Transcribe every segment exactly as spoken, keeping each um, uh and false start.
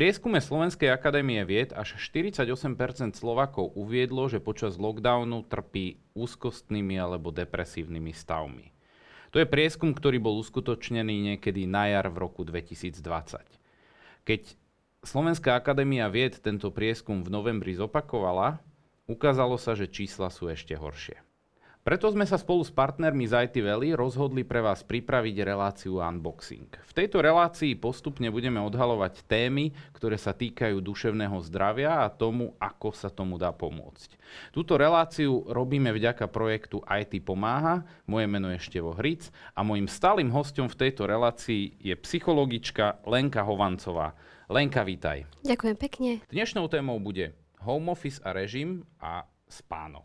prieskume Slovenskej akadémie vied až štyridsaťosem percent Slovákov uviedlo, že počas lockdownu trpí úzkostnými alebo depresívnymi stavmi. To je prieskum, ktorý bol uskutočnený niekedy na jar v roku dvetisícdvadsať. Keď Slovenská akadémia vied tento prieskum v novembri zopakovala, ukázalo sa, že čísla sú ešte horšie. Preto sme sa spolu s partnermi z í té Valley rozhodli pre vás pripraviť reláciu Unboxing. V tejto relácii postupne budeme odhaľovať témy, ktoré sa týkajú duševného zdravia a tomu, ako sa tomu dá pomôcť. Túto reláciu robíme vďaka projektu í té Pomáha, moje meno je Števo Hric a mojim stálym hosťom v tejto relácii je psychologička Lenka Hovancová. Lenka, vítaj. Ďakujem pekne. Dnešnou témou bude home office a režim a spánok.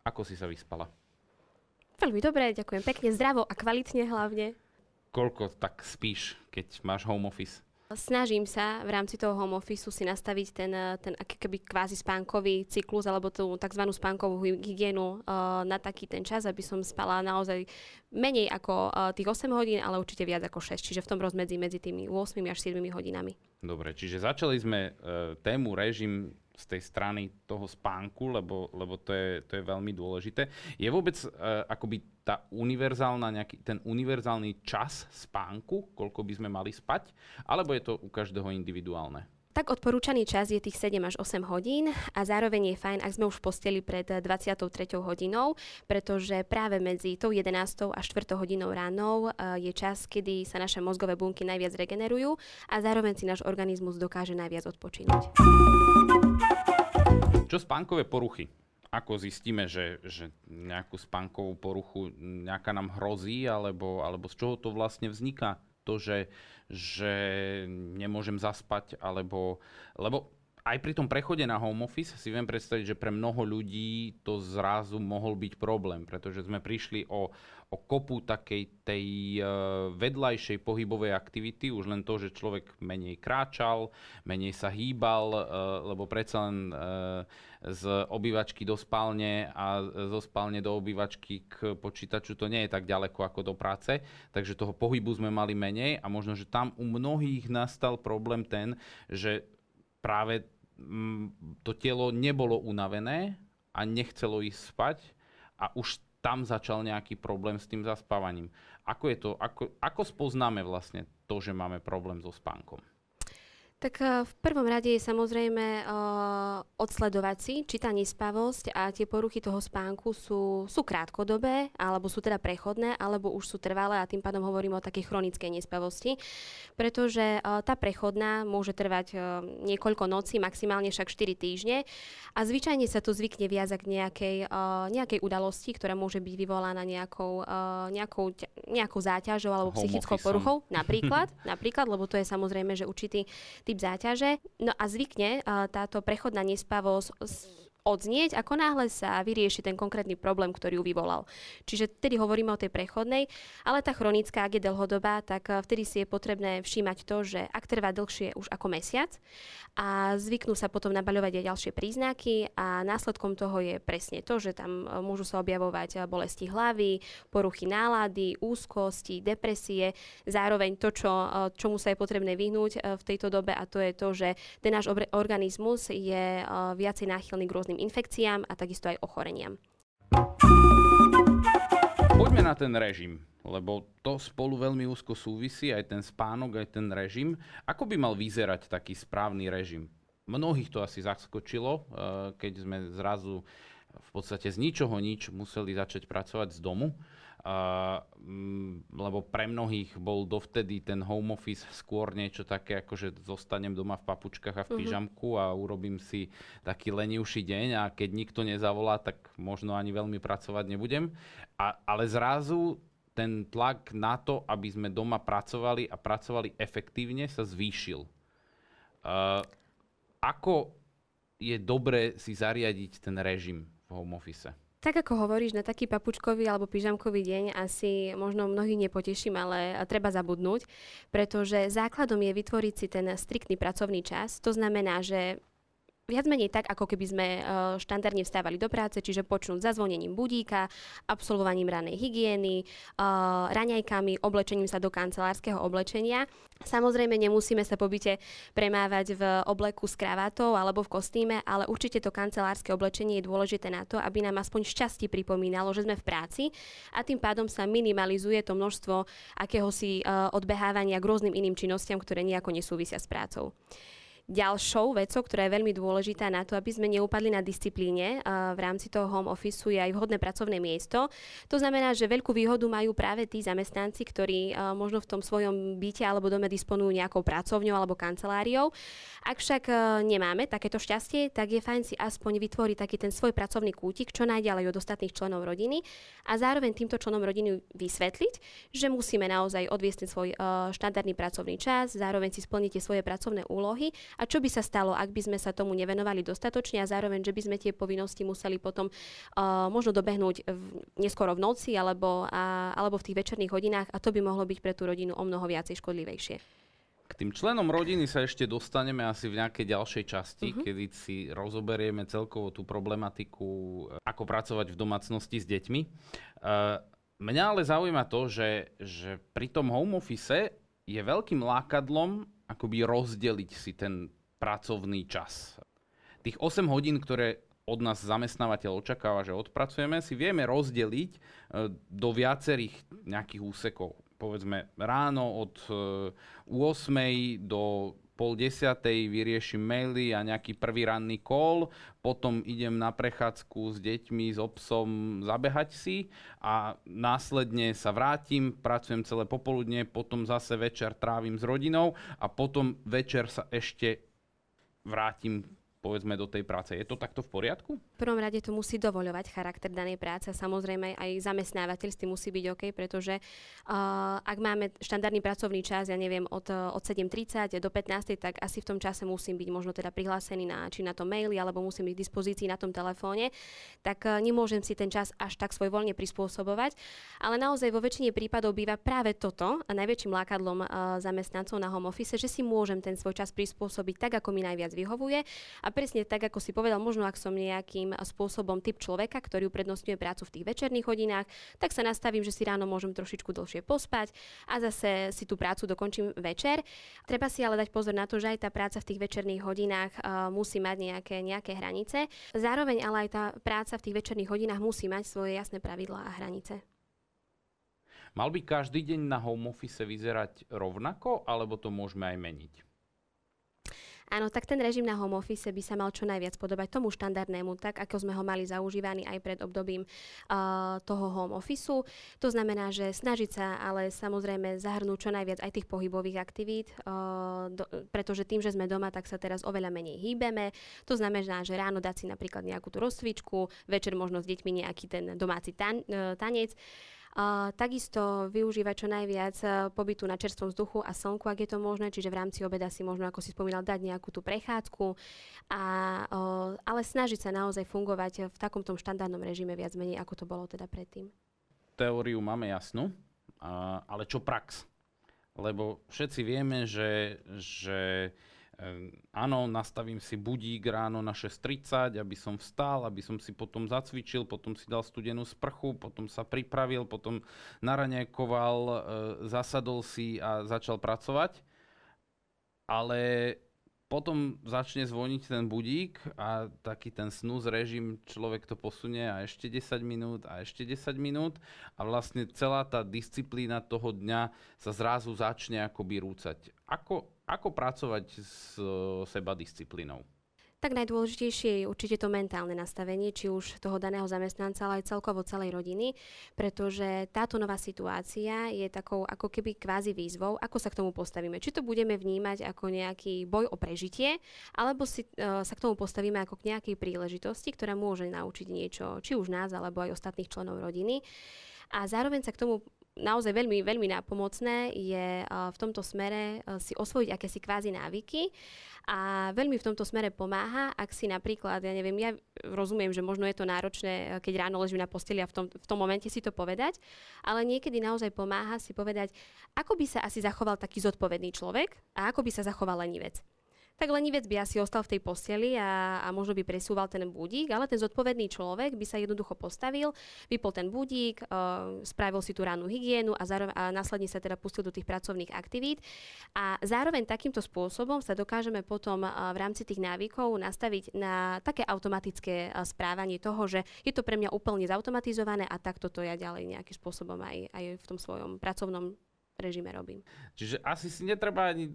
Ako si sa vyspala? Veľmi dobre, ďakujem pekne, zdravo a kvalitne hlavne. Koľko tak spíš, keď máš home office? Snažím sa v rámci toho home officeu si nastaviť ten, ten akýkoby kvázi spánkový cyklus alebo tú tzv. Spánkovú hygienu uh, na taký ten čas, aby som spala naozaj menej ako uh, tých osem hodín, ale určite viac ako šesť, čiže v tom rozmedzi medzi tými ôsmimi až siedmimi hodinami. Dobre, čiže začali sme uh, tému režim z tej strany toho spánku, lebo, lebo to, je, to je veľmi dôležité. Je vôbec uh, akoby tá univerzálna, nejaký, ten univerzálny čas spánku, koľko by sme mali spať, alebo je to u každého individuálne? Tak odporúčaný čas je tých sedem až osem hodín a zároveň je fajn, ak sme už v posteli pred dvadsiatou treťou hodinou, pretože práve medzi tou jedenástou a štvrtou hodinou ráno je čas, kedy sa naše mozgové bunky najviac regenerujú a zároveň si náš organizmus dokáže najviac odpočinúť. Čo spánkové poruchy? Ako zistíme, že, že nejakú spánkovú poruchu nejaká nám hrozí, alebo, alebo z čoho to vlastne vzniká? To, že, že nemôžem zaspať, alebo... Lebo aj pri tom prechode na home office si viem predstaviť, že pre mnoho ľudí to zrazu mohol byť problém, pretože sme prišli o, o kopu takej tej uh, vedľajšej pohybovej aktivity, už len to, že človek menej kráčal, menej sa hýbal, uh, lebo predsa len uh, z obývačky do spálne a zo spálne do obývačky k počítaču to nie je tak ďaleko ako do práce, takže toho pohybu sme mali menej a možno, že tam u mnohých nastal problém ten, že práve to telo nebolo unavené a nechcelo ísť spať a už tam začal nejaký problém s tým zaspávaním. Ako je to, ako, ako spoznáme vlastne to, že máme problém so spánkom? Tak v prvom rade je samozrejme uh, odsledovať si, či tá nespavosť a tie poruchy toho spánku sú, sú krátkodobé, alebo sú teda prechodné, alebo už sú trvalé a tým pádom hovorím o takej chronickej nespavosti, pretože uh, tá prechodná môže trvať uh, niekoľko nocí, maximálne však štyri týždne a zvyčajne sa to zvykne viazať k nejakej, uh, nejakej udalosti, ktorá môže byť vyvolaná nejakou, uh, nejakou, nejakou záťažou alebo psychickou poruchou, napríklad, napríklad, lebo to je samozrejme, že určitý typ záťaže. No a zvykne uh, táto prechodná nespavosť odznieť, ako náhle sa vyrieši ten konkrétny problém, ktorý ju vyvolal. Čiže vtedy hovoríme o tej prechodnej, ale tá chronická, ak je dlhodobá, tak uh, vtedy si je potrebné všímať to, že ak trvá dlhšie už ako mesiac a zvyknú sa potom nabaľovať aj ďalšie príznaky a následkom toho je presne to, že tam uh, môžu sa objavovať uh, bolesti hlavy, poruchy nálady, úzkosti, depresie, zároveň to, čo, uh, čomu sa je potrebné vyhnúť uh, v tejto dobe a to je to, že ten náš obre- organizmus je uh, viacej náchylný k rôznym infekciám a takisto aj ochoreniam. Poďme na ten režim, lebo to spolu veľmi úzko súvisí, aj ten spánok, aj ten režim. Ako by mal vyzerať taký správny režim? Mnohých to asi zaskočilo, keď sme zrazu v podstate z ničoho nič museli začať pracovať z domu, lebo pre mnohých bol dovtedy ten home office skôr niečo také, ako že zostanem doma v papučkách a v pyžamku a urobím si taký lenivší deň a keď nikto nezavolá, tak možno ani veľmi pracovať nebudem. A, ale zrazu ten tlak na to, aby sme doma pracovali a pracovali efektívne, sa zvýšil. Uh, ako je dobre si zariadiť ten režim v home office? Tak ako hovoríš, na taký papučkový alebo pyžamkový deň asi možno mnohých nepoteším, ale treba zabudnúť, pretože základom je vytvoriť si ten striktný pracovný čas. To znamená, že viac menej tak, ako keby sme štandardne vstávali do práce, čiže počnúť zazvonením budíka, absolvovaním ranej hygieny, raňajkami, oblečením sa do kancelárskeho oblečenia. Samozrejme, nemusíme sa po byte premávať v obleku s kravatou alebo v kostýme, ale určite to kancelárske oblečenie je dôležité na to, aby nám aspoň šťastie pripomínalo, že sme v práci a tým pádom sa minimalizuje to množstvo akéhosi odbehávania k rôznym iným činnostiam, ktoré nejako nesúvisia s prácou. Ďalšou vecou, ktorá je veľmi dôležitá na to, aby sme neupadli na disciplíne v rámci toho home officeu, je aj vhodné pracovné miesto. To znamená, že veľkú výhodu majú práve tí zamestnanci, ktorí možno v tom svojom byte alebo dome disponujú nejakou pracovňou alebo kanceláriou. Ak však nemáme takéto šťastie, tak je fajn si aspoň vytvoriť taký ten svoj pracovný kútik, čo najďalej od ostatných členov rodiny a zároveň týmto členom rodiny vysvetliť, že musíme naozaj odviesť svoj štandardný pracovný čas, zároveň si splniť svoje pracovné úlohy. A čo by sa stalo, ak by sme sa tomu nevenovali dostatočne a zároveň, že by sme tie povinnosti museli potom uh, možno dobehnúť v, neskoro v noci alebo, a, alebo v tých večerných hodinách a to by mohlo byť pre tú rodinu o mnoho viacej škodlivejšie. K tým členom rodiny sa ešte dostaneme asi v nejakej ďalšej časti, uh-huh. kedy si rozoberieme celkovo tú problematiku, ako pracovať v domácnosti s deťmi. Uh, mňa ale zaujíma to, že, že pri tom home office je veľkým lákadlom akoby rozdeliť si ten pracovný čas. Tých osem hodín, ktoré od nás zamestnávateľ očakáva, že odpracujeme, si vieme rozdeliť do viacerých nejakých úsekov. Povedzme ráno od ôsmej do pol desiatej vyriešim maily a nejaký prvý ranný call, potom idem na prechádzku s deťmi, s obsom zabehať si a následne sa vrátim, pracujem celé popoludne, potom zase večer trávim s rodinou a potom večer sa ešte vrátim povedzme do tej práce. Je to takto v poriadku? V prvom rade to musí dovoľovať charakter danej práce a samozrejme aj zamestnávateľ s tým musí byť OK, pretože uh, ak máme štandardný pracovný čas, ja neviem, od, od sedem tridsať do pätnástej, tak asi v tom čase musím byť možno teda prihlásený na, či na tom maili, alebo musím byť v dispozícii na tom telefóne, tak uh, nemôžem si ten čas až tak svojvoľne prispôsobovať. Ale naozaj vo väčšine prípadov býva práve toto a najväčším lákadlom uh, zamestnancov na home office, že si môžem ten svoj čas prispôsobiť tak, ako mi najviac vyhovuje. A presne tak, ako si povedal, možno ak som nejakým spôsobom typ človeka, ktorý uprednostňuje prácu v tých večerných hodinách, tak sa nastavím, že si ráno môžem trošičku dlhšie pospať a zase si tú prácu dokončím večer. Treba si ale dať pozor na to, že aj tá práca v tých večerných hodinách uh, musí mať nejaké, nejaké hranice. Zároveň ale aj tá práca v tých večerných hodinách musí mať svoje jasné pravidlá a hranice. Mal by každý deň na home office vyzerať rovnako, alebo to môžeme aj meniť? Áno, tak ten režim na home office by sa mal čo najviac podobať tomu štandardnému, tak ako sme ho mali zaužívaný aj pred obdobím uh, toho home officeu. To znamená, že snažiť sa ale samozrejme zahrnúť čo najviac aj tých pohybových aktivít, uh, do, pretože tým, že sme doma, tak sa teraz oveľa menej hýbeme. To znamená, že ráno dať si napríklad nejakú tú rozcvičku, večer možno s deťmi nejaký ten domáci tan- tanec. Uh, takisto využívať čo najviac uh, pobytu na čerstvom vzduchu a slnku, ak je to možné, čiže v rámci obeda si možno, ako si spomínal, dať nejakú tú prechádzku, a, uh, ale snažiť sa naozaj fungovať v takomto štandardnom režime viac menej, ako to bolo teda predtým. Teóriu máme jasnú, uh, ale čo prax? Lebo všetci vieme, že, že áno, nastavím si budík ráno na šesť tridsať, aby som vstal, aby som si potom zacvičil, potom si dal studenú sprchu, potom sa pripravil, potom naraňajkoval, zasadol si a začal pracovať. Ale potom začne zvoniť ten budík a taký ten snooze režim, človek to posunie a ešte desať minút a ešte desať minút a vlastne celá tá disciplína toho dňa sa zrazu začne akoby rúcať. Ako Ako pracovať s seba disciplínou? Tak najdôležitejšie je určite to mentálne nastavenie, či už toho daného zamestnanca, ale aj celkovo celej rodiny, pretože táto nová situácia je takou ako keby kvázi výzvou, ako sa k tomu postavíme. Či to budeme vnímať ako nejaký boj o prežitie, alebo si, uh, sa k tomu postavíme ako k nejakej príležitosti, ktorá môže naučiť niečo, či už nás, alebo aj ostatných členov rodiny. A zároveň sa k tomu naozaj veľmi, veľmi nápomocné je v tomto smere si osvojiť akési kvázi návyky a veľmi v tomto smere pomáha, ak si napríklad, ja neviem, ja rozumiem, že možno je to náročné, keď ráno ležím na posteli a v tom, v tom momente si to povedať, ale niekedy naozaj pomáha si povedať, ako by sa asi zachoval taký zodpovedný človek a ako by sa zachoval lenivec. tak lenivec by asi ostal v tej posteli a, a možno by presúval ten budík, ale ten zodpovedný človek by sa jednoducho postavil, vypol ten budík, uh, spravil si tú rannú hygienu a, zároveň, a následne sa teda pustil do tých pracovných aktivít. A zároveň takýmto spôsobom sa dokážeme potom uh, v rámci tých návykov nastaviť na také automatické uh, správanie toho, že je to pre mňa úplne zautomatizované a takto to ja ďalej nejakým spôsobom aj, aj v tom svojom pracovnom režime robím. Čiže asi si netreba ani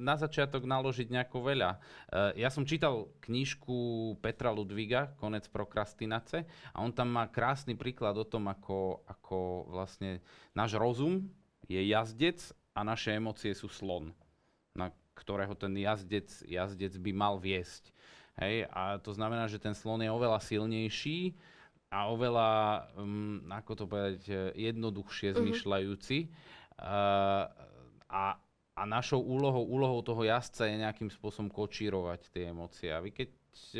na začiatok naložiť nejako veľa. Ja som čítal knižku Petra Ludwiga, Konec prokrastinace, a on tam má krásny príklad o tom, ako, ako vlastne náš rozum je jazdec a naše emócie sú slon, na ktorého ten jazdec, jazdec by mal viesť. Hej? A to znamená, že ten slon je oveľa silnejší a oveľa, um, ako to povedať, jednoduchšie zmyšľajúci. Uh, a, a našou úlohou, úlohou toho jazdca je nejakým spôsobom kočírovať tie emócie. A vy keď, uh,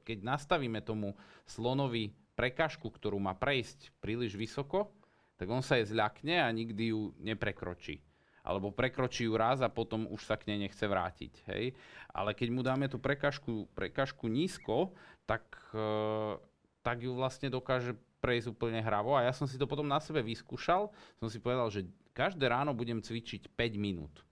keď nastavíme tomu slonovi prekažku, ktorú má prejsť príliš vysoko, tak on sa jej zľakne a nikdy ju neprekročí. Alebo prekročí ju raz a potom už sa k nej nechce vrátiť. Hej? Ale keď mu dáme tú prekažku, prekažku nízko, tak, uh, tak ju vlastne dokáže prejsť úplne hravo. A ja som si to potom na sebe vyskúšal. Som si povedal, že každé ráno budem cvičiť päť minút.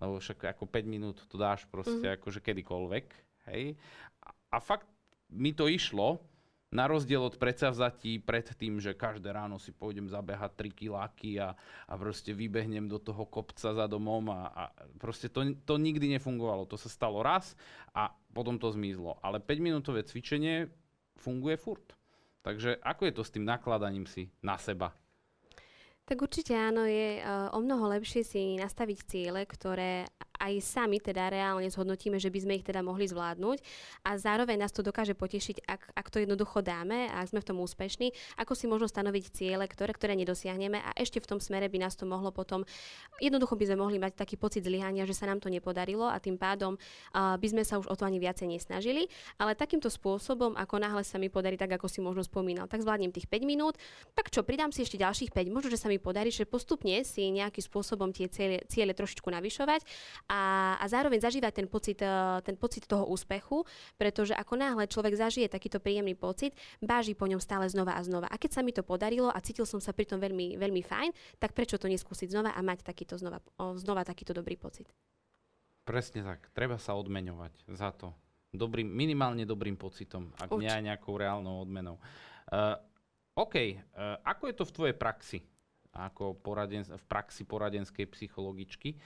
Lebo však ako päť minút to dáš proste mm. akože kedykoľvek. Hej. A, a fakt mi to išlo, na rozdiel od predsavzatí pred tým, že každé ráno si pôjdem zabehať tri kiláky a, a proste vybehnem do toho kopca za domom. A, a proste to, to nikdy nefungovalo. To sa stalo raz a potom to zmizlo. Ale päťminútové cvičenie funguje furt. Takže ako je to s tým nakladaním si na seba? Tak určite áno, je uh, o mnoho lepšie si nastaviť ciele, ktoré aj sami teda reálne zhodnotíme, že by sme ich teda mohli zvládnuť a zároveň nás to dokáže potešiť, ak, ak to jednoducho dáme a ak sme v tom úspešní, ako si možno stanoviť ciele, ktoré, ktoré nedosiahneme a ešte v tom smere by nás to mohlo potom, jednoducho by sme mohli mať taký pocit zlyhania, že sa nám to nepodarilo a tým pádom uh, by sme sa už o to ani viacej nesnažili, ale takýmto spôsobom, ako náhle sa mi podarí, tak ako si možno spomínal, tak zvládnem tých päť minút, tak čo, pridám si ešte ďalších päť, možno, že sa mi podarí, že postupne si nejakým spôsobom tie ciele, ciele trošičku navyšovať a, a zároveň zažívať ten pocit, ten pocit toho úspechu, pretože ako náhle človek zažije takýto príjemný pocit, báži po ňom stále znova a znova. A keď sa mi to podarilo a cítil som sa pri tom veľmi, veľmi fajn, tak prečo to neskúsiť znova a mať takýto znova, znova takýto dobrý pocit? Presne tak. Treba sa odmeňovať za to. Dobrým, minimálne dobrým pocitom, ak Urč. nie aj nejakou reálnou odmenou. Uh, OK. Uh, ako je to v tvojej praxi? Ako poraden, v praxi poradenskej psychologičky. E,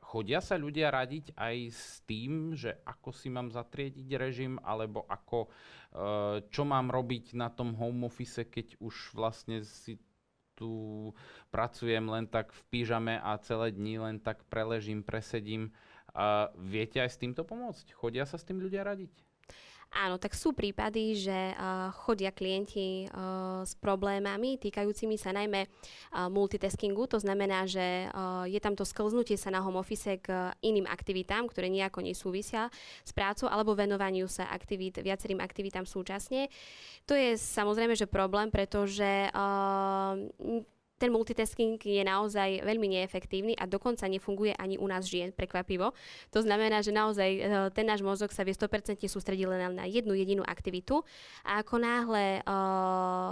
chodia sa ľudia radiť aj s tým, že ako si mám zatriediť režim, alebo ako, e, čo mám robiť na tom home office, keď už vlastne si tu pracujem len tak v pyžame a celé dni len tak preležím, presedím. E, viete aj s týmto pomôcť? Chodia sa s tým ľudia radiť? Áno, tak sú prípady, že uh, chodia klienti uh, s problémami týkajúcimi sa najmä uh, multitaskingu, to znamená, že uh, je tam to sklznutie sa na home office k uh, iným aktivitám, ktoré nejako nesúvisia s prácou alebo venovaniu sa aktivít, viacerým aktivitám súčasne. To je samozrejme, že problém, pretože uh, ten multitasking je naozaj veľmi neefektívny a dokonca nefunguje ani u nás žien, prekvapivo. To znamená, že naozaj ten náš mozog sa vie sto percent sústredí len na jednu jedinú aktivitu a ako náhle uh,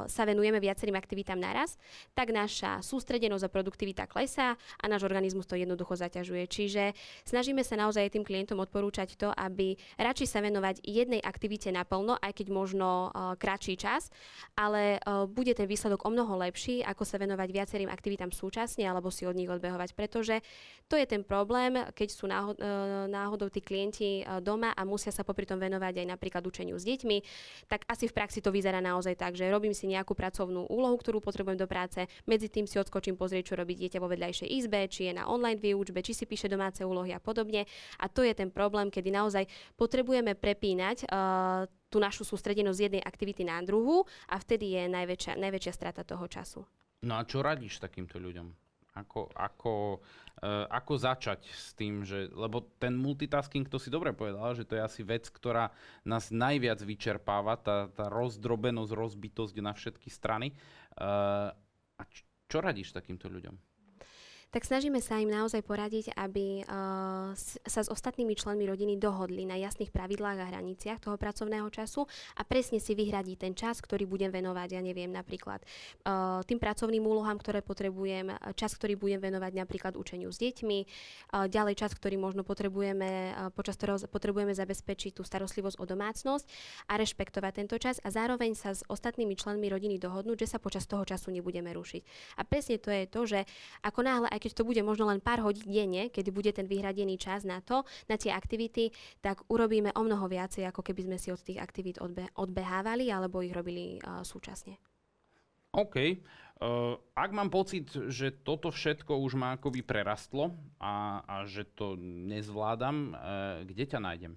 sa venujeme viacerým aktivitám naraz, tak naša sústredenosť a produktivita klesá a náš organizmus to jednoducho zaťažuje. Čiže snažíme sa naozaj tým klientom odporúčať to, aby radšej sa venovať jednej aktivite naplno, aj keď možno uh, kratší čas, ale uh, bude ten výsledok o mnoho lepší, ako sa venovať viacerým aktivitám súčasne alebo si od nich odbehovať, pretože to je ten problém, keď sú náhod, náhodou tí klienti doma a musia sa popri tom venovať aj napríklad učeniu s deťmi, tak asi v praxi to vyzerá naozaj tak, že robím si nejakú pracovnú úlohu, ktorú potrebujem do práce, medzi tým si odskočím pozrieť, čo robí dieťa vo vedľajšej izbe, či je na online výučbe, či si píše domáce úlohy a podobne. A to je ten problém, kedy naozaj potrebujeme prepínať uh, tú našu sústredenosť z jednej aktivity na druhú a vtedy je najväčšia, najväčšia strata toho času. No a čo radíš takýmto ľuďom? Ako, ako, uh, ako začať s tým, že, lebo ten multitasking, to si dobre povedal, že to je asi vec, ktorá nás najviac vyčerpáva, tá, tá rozdrobenosť, rozbitosť na všetky strany. Uh, a čo, čo radíš takýmto ľuďom? tak snažíme sa im naozaj poradiť, aby uh, sa s ostatnými členmi rodiny dohodli na jasných pravidlách a hraniciach toho pracovného času a presne si vyhradí ten čas, ktorý budem venovať, ja neviem, napríklad uh, tým pracovným úlohám, ktoré potrebujem, čas, ktorý budem venovať napríklad učeniu s deťmi, uh, ďalej čas, ktorý možno potrebujeme, uh, počas ktorého potrebujeme zabezpečiť tú starostlivosť o domácnosť a rešpektovať tento čas a zároveň sa s ostatnými členmi rodiny dohodnúť, že sa počas toho času nebudeme rušiť. A presne to je to, že ako náhle, aj keď to bude možno len pár hodín denne, kedy bude ten vyhradený čas na to, na tie aktivity, tak urobíme o mnoho viacej, ako keby sme si od tých aktivít odbe- odbehávali alebo ich robili uh, súčasne. OK. Uh, ak mám pocit, že toto všetko už ma akoby prerastlo a, a že to nezvládam, uh, kde ťa nájdem?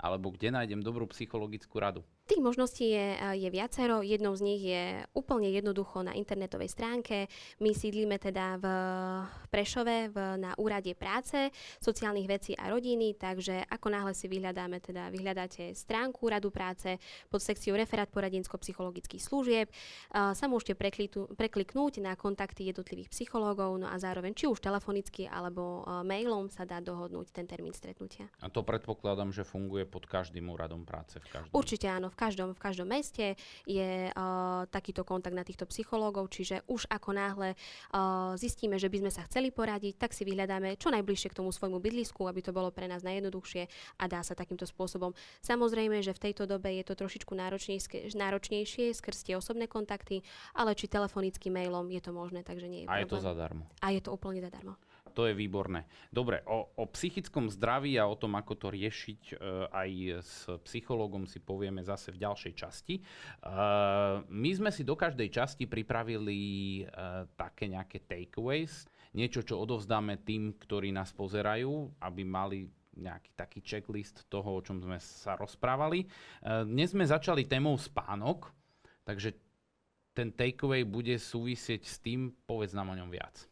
Alebo kde nájdem dobrú psychologickú radu? Tých možností je, je viacero. Jednou z nich je úplne jednoducho na internetovej stránke. My sídlíme teda v Prešove v, na úrade práce, sociálnych vecí a rodiny, takže ako náhle si vyhľadáme, teda vyhľadáte stránku úradu práce pod sekciou referát poradensko-psychologických služieb. Sa môžete prekliknúť na kontakty jednotlivých psychológov, no a zároveň či už telefonicky alebo mailom sa dá dohodnúť ten termín stretnutia. A to predpokladám, že funguje pod každým úradom práce v každom. Určite áno. V každom, v každom meste je uh, takýto kontakt na týchto psychológov, čiže už ako náhle uh, zistíme, že by sme sa chceli poradiť, tak si vyhľadáme čo najbližšie k tomu svojmu bydlisku, aby to bolo pre nás najjednoduchšie a dá sa takýmto spôsobom. Samozrejme, že v tejto dobe je to trošičku náročnejšie, náročnejšie skrz tie osobné kontakty, ale či telefonicky, mailom je to možné, takže nie je problém. A je to zadarmo. A je to úplne zadarmo. To je výborné. Dobre, o, o psychickom zdraví a o tom, ako to riešiť e, aj s psychológom si povieme zase v ďalšej časti. E, my sme si do každej časti pripravili e, také nejaké takeaways, niečo, čo odovzdáme tým, ktorí nás pozerajú, aby mali nejaký taký checklist toho, o čom sme sa rozprávali. E, dnes sme začali témou spánok, takže ten takeaway bude súvisieť s tým, povedz nám o ňom viac.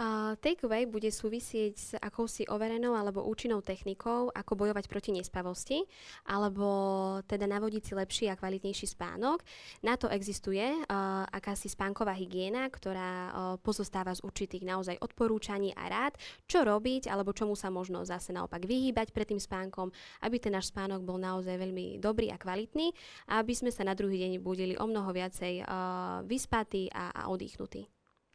Uh, Takeaway bude súvisieť s akousi overenou alebo účinnou technikou, ako bojovať proti nespavosti, alebo teda navodiť si lepší a kvalitnejší spánok. Na to existuje uh, akási spánková hygiena, ktorá uh, pozostáva z určitých naozaj odporúčaní a rád, čo robiť, alebo čomu sa možno zase naopak vyhýbať pred tým spánkom, aby ten náš spánok bol naozaj veľmi dobrý a kvalitný a aby sme sa na druhý deň budili o mnoho viacej uh, vyspatí a, a odýchnutí.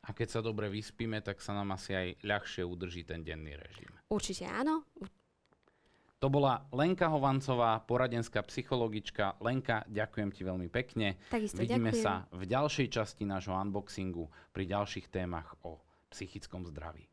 A keď sa dobre vyspíme, tak sa nám asi aj ľahšie udrží ten denný režim. Určite áno. To bola Lenka Hovancová, poradenská psychologička. Lenka, ďakujem ti veľmi pekne. Takisto Vidíme ďakujem. sa v ďalšej časti nášho unboxingu pri ďalších témach o psychickom zdraví.